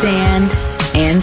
Sand and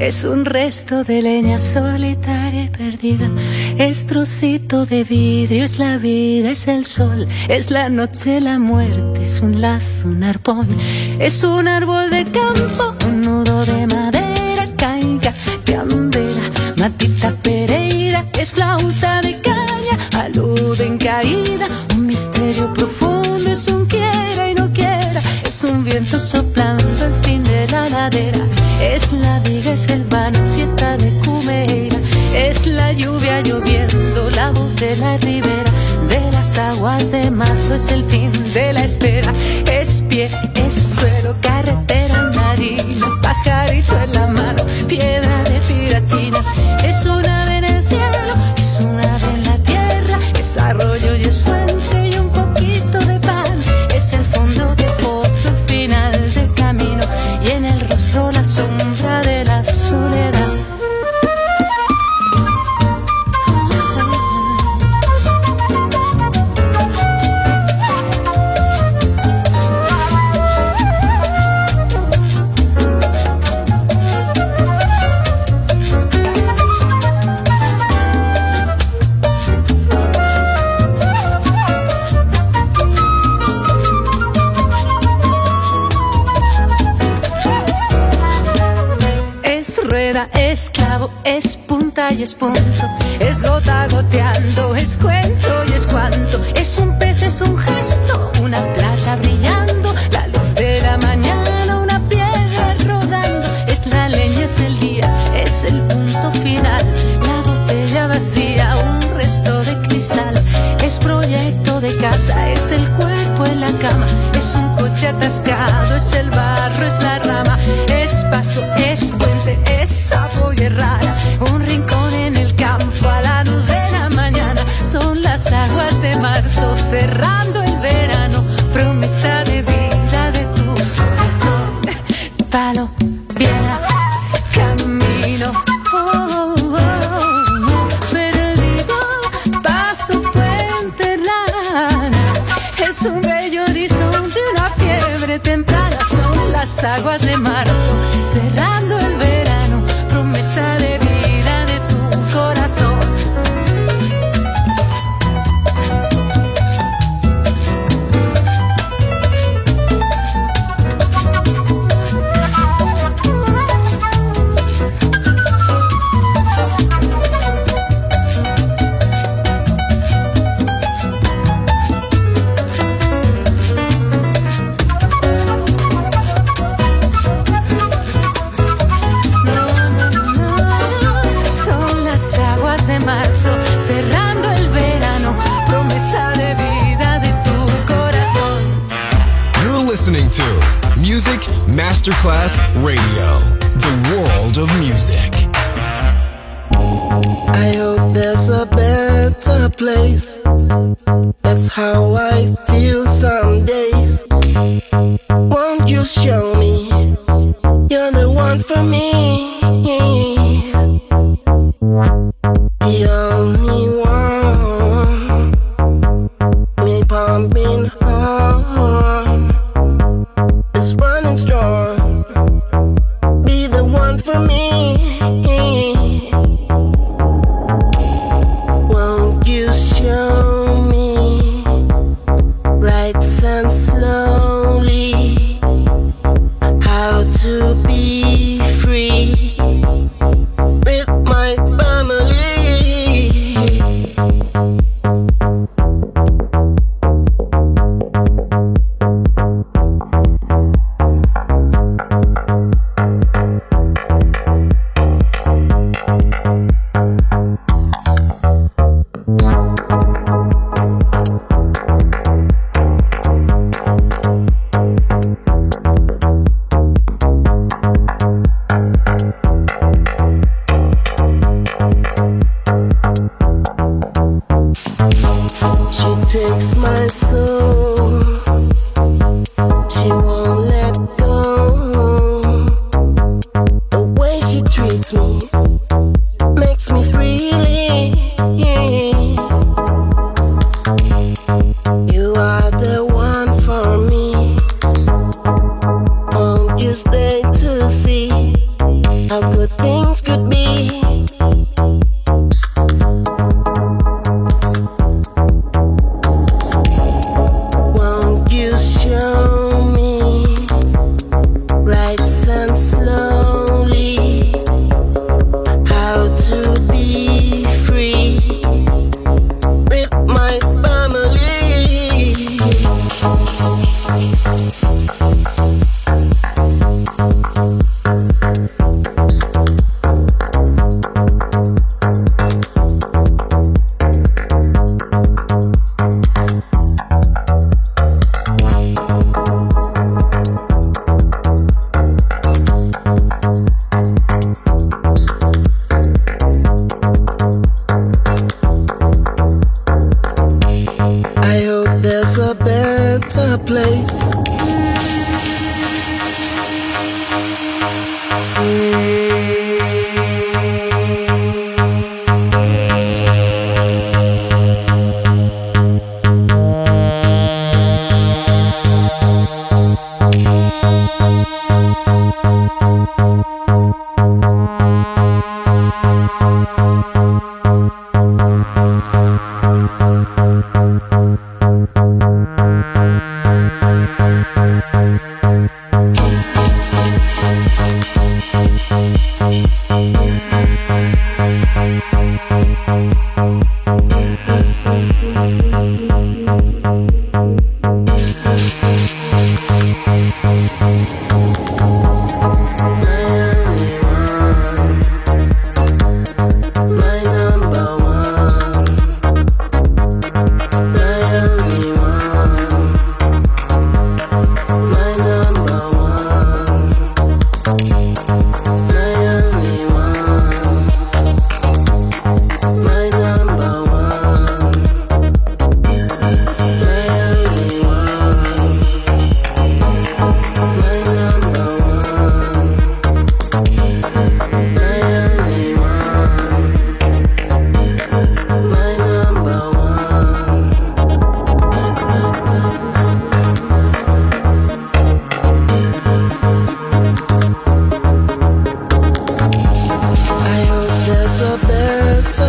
Es un resto de leña solitaria y perdida. Es trocito de vidrio, es la vida, es el sol. Es la noche, la muerte, es un lazo, un arpón. Es un árbol del campo, un nudo de madera. Caiga, candela, matita pereira. Es flauta de caña, alud en caída. Un misterio profundo, es un quiera y no quiera. Es un viento soplando al fin de la ladera. Es la viga, es el vano, fiesta de cumeira. es el fin de la espera. Es pie, es suelo, carretera, marina, pajarito en la mano, piedra de tirachinas. Es un ave en el cielo, es un ave en la tierra, es arroyo y es fuente y un poquito de pan. Es el fondo de otro final del camino y en el rostro la sombra de la soledad. Esclavo, es punta y es punto, es gota goteando, es cuento y es cuanto, es un pez, es un gesto, una plata brillando, la luz de la mañana, una piedra rodando, es la leña, es el día, es el punto final, la botella vacía, un resto de cristal, es proyecto de casa, es el cuerpo en la cama, es un coche atascado, es el barro, es la rama, es paso, es puente, es aboya rara, un rincón en el campo a la luz de la mañana, son las aguas de marzo cerrando el verano, promesa de vida de tu corazón, palo, piedra, camino, oh, oh, oh, perdido, paso, puente, lana, es un bello horizonte, una fiebre temprana, son las aguas de marzo cerrando el verano, promesa de vida de tu corazón. To Music Masterclass Radio, the world of music. I hope there's a better place. That's how I feel some days. Won't you show me you're the one for me? The only one. Me pumping on. It's running strong. Be the one for me. Won't you show me right and slowly how to be free with my family?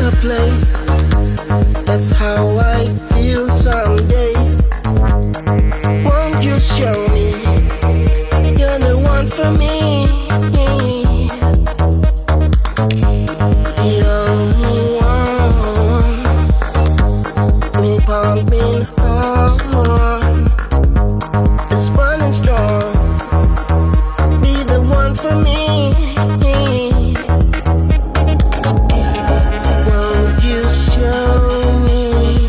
a place. That's how I feel some days. Won't you show me? You're the one for me. The only one. Me pumping on. It's burning strong. Be the one for me. Show me.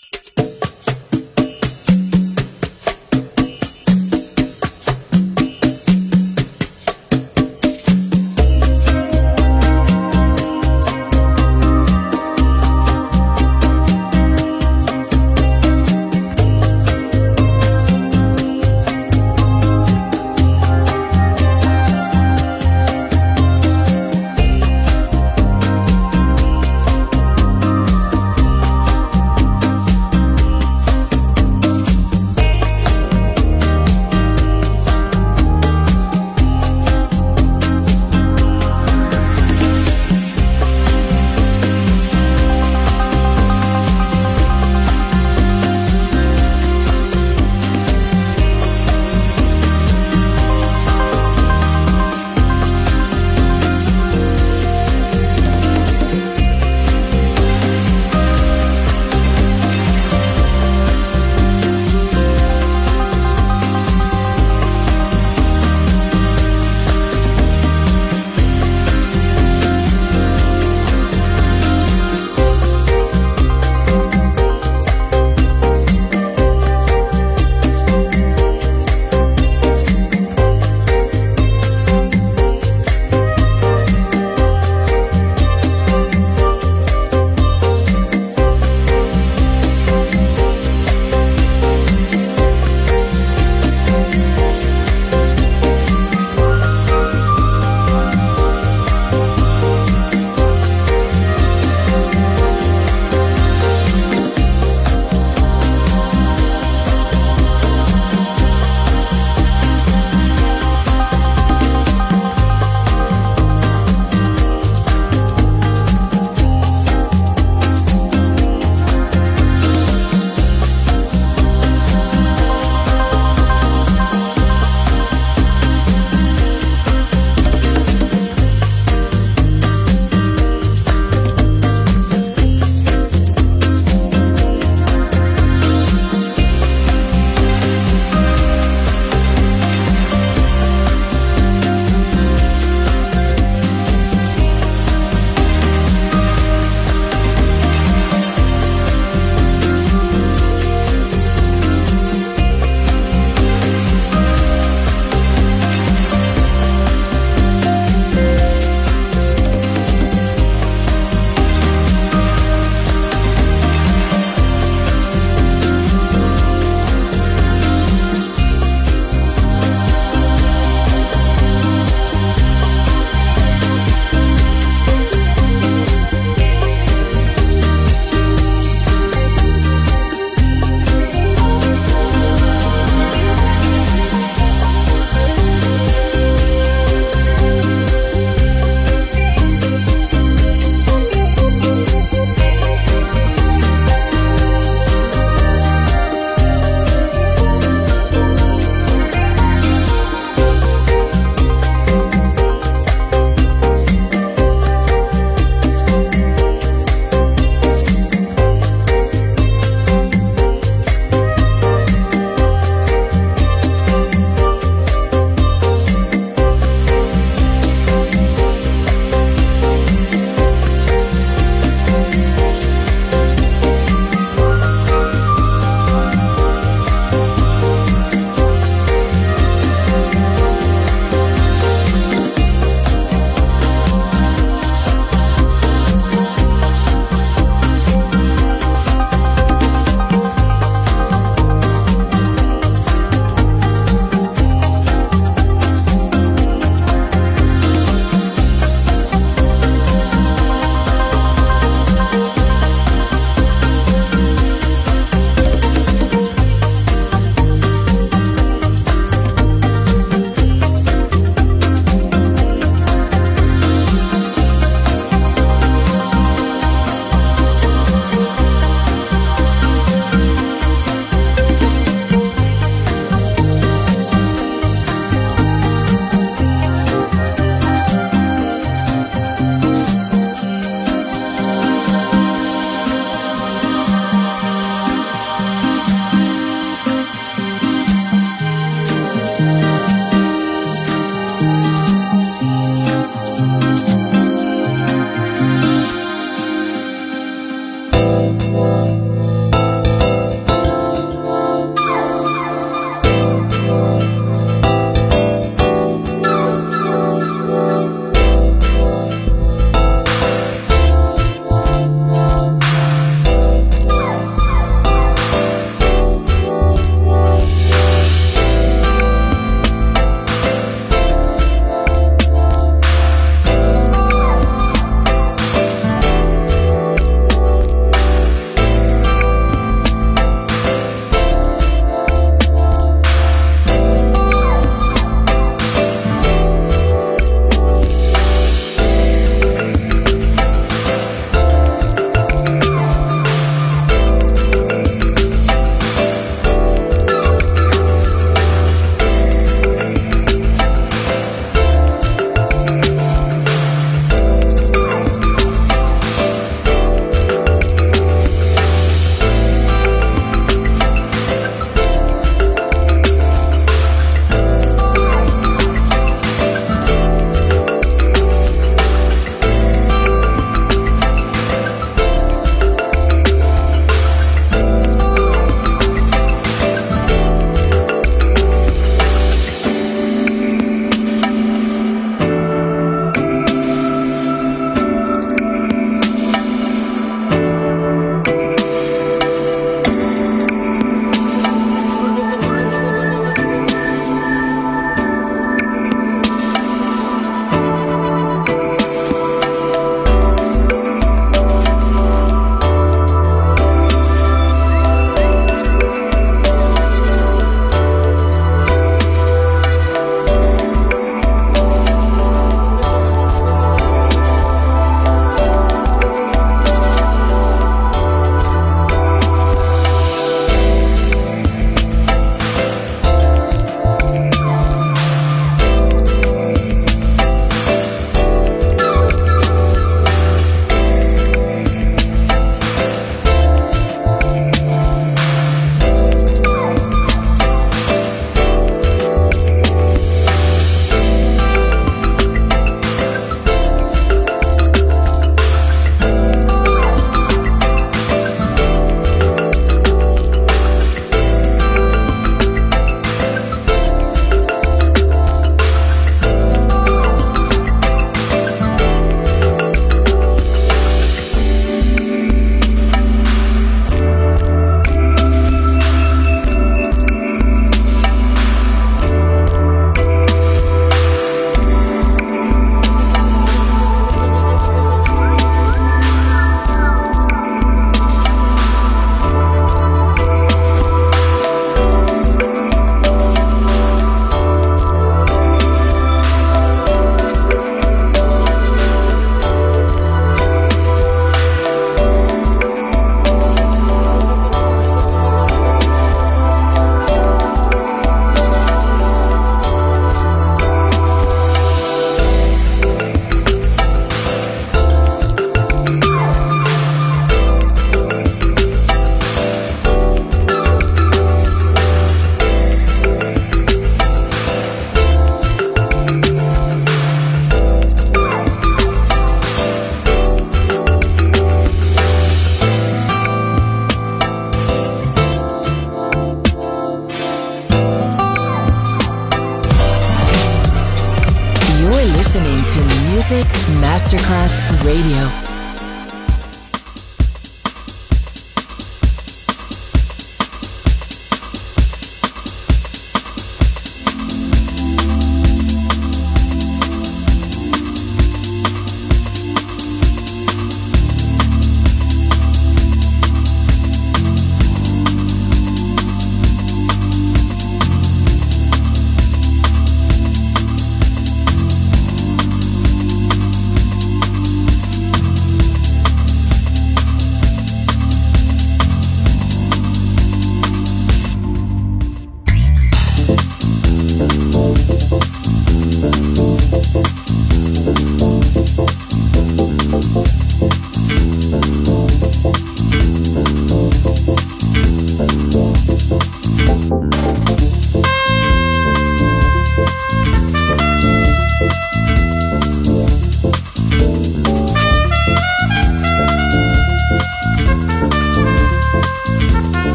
Music Masterclass Radio.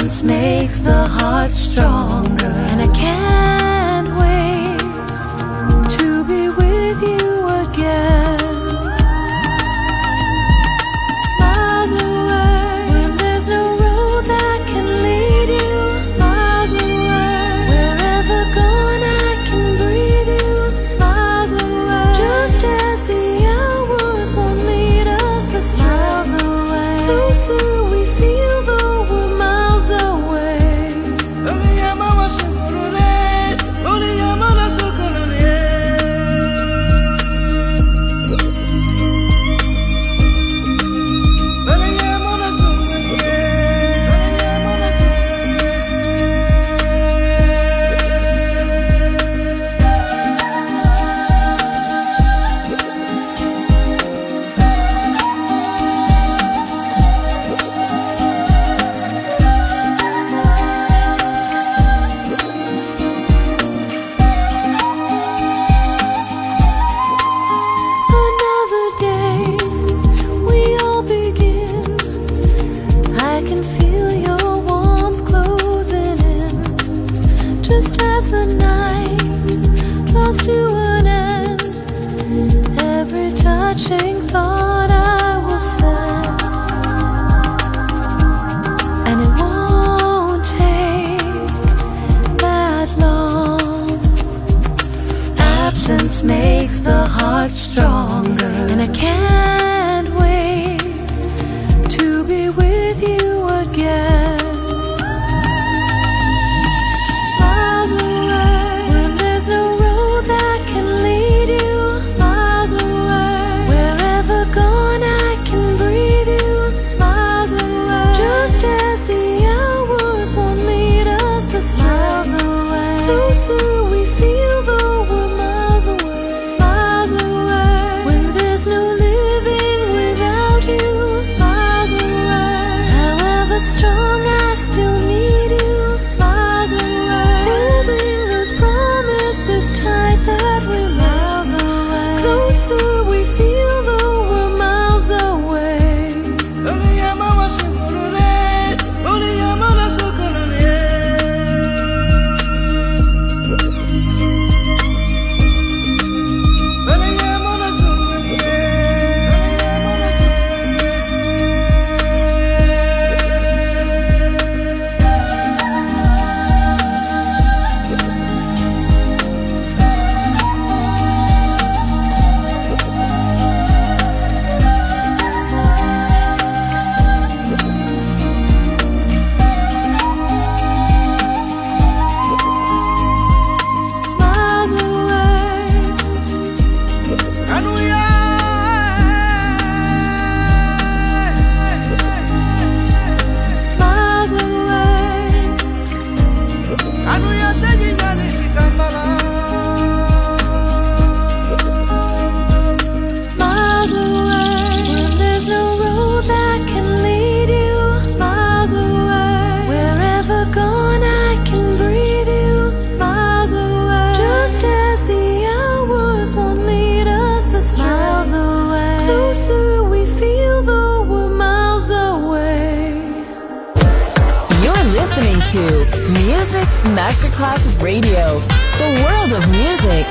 Silence makes the heart stronger, and I can't wait to be with you again. Music Masterclass Radio, the world of music.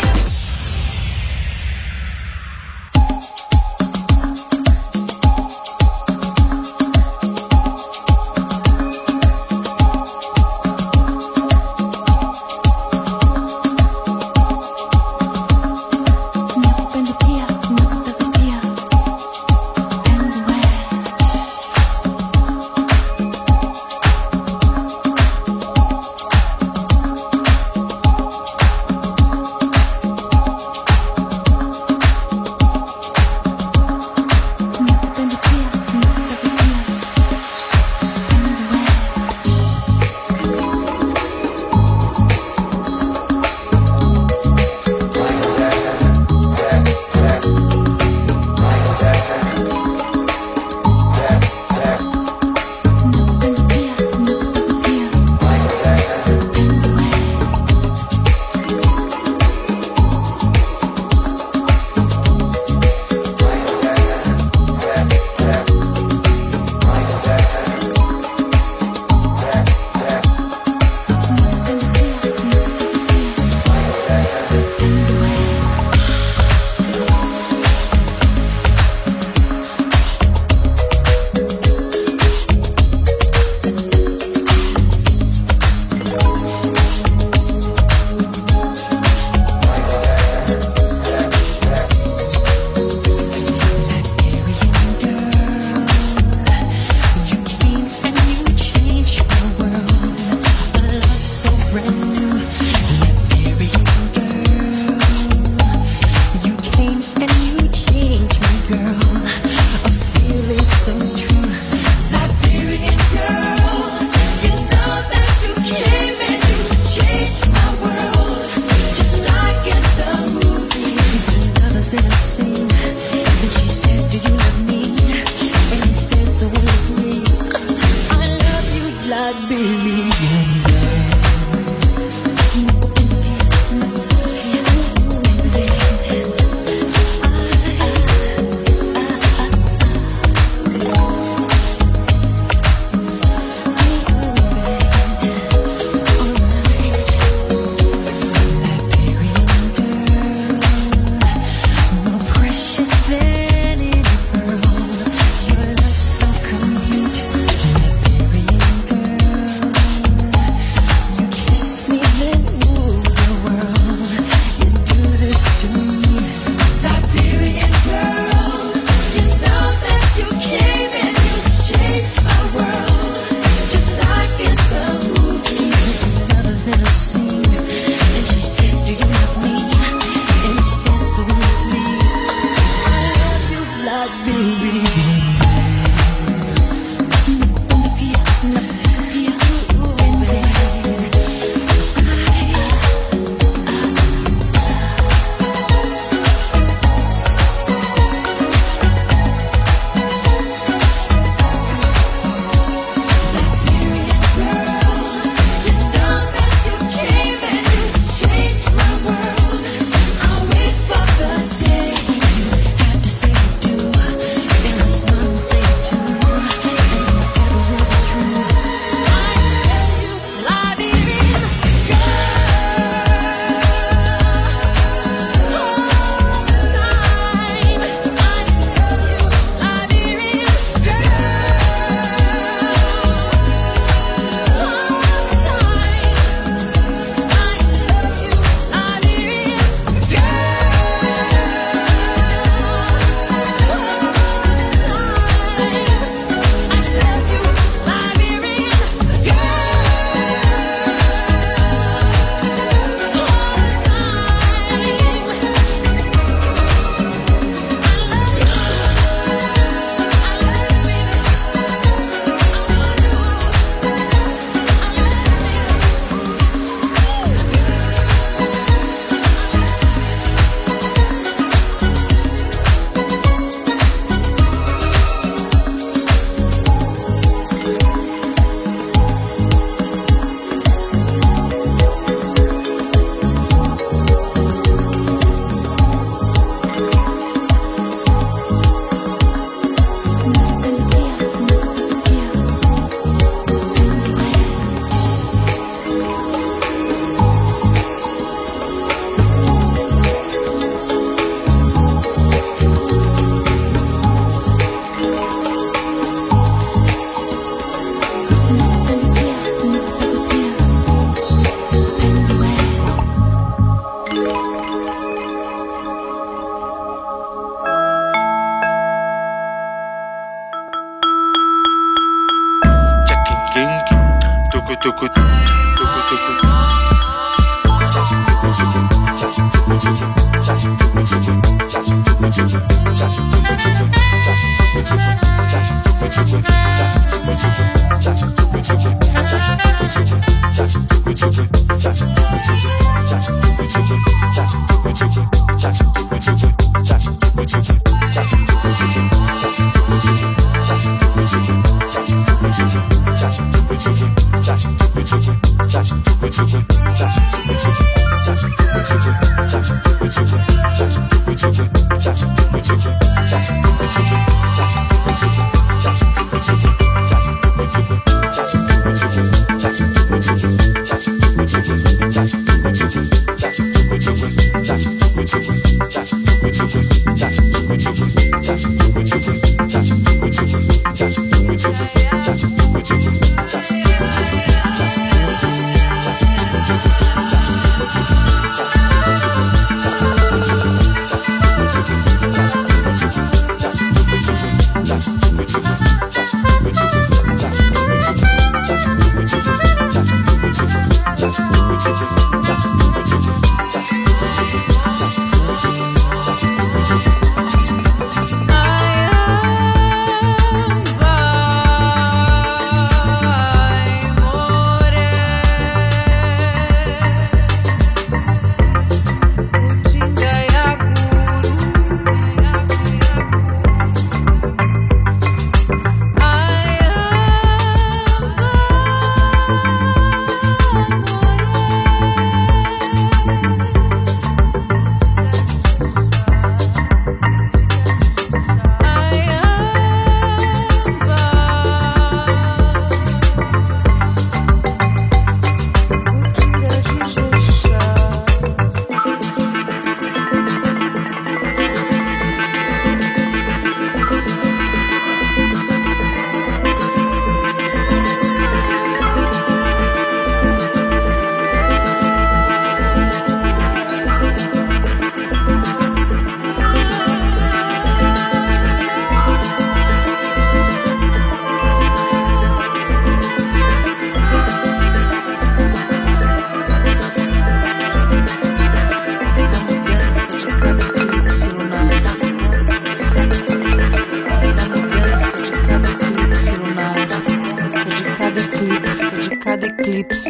Eclipse.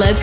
Let's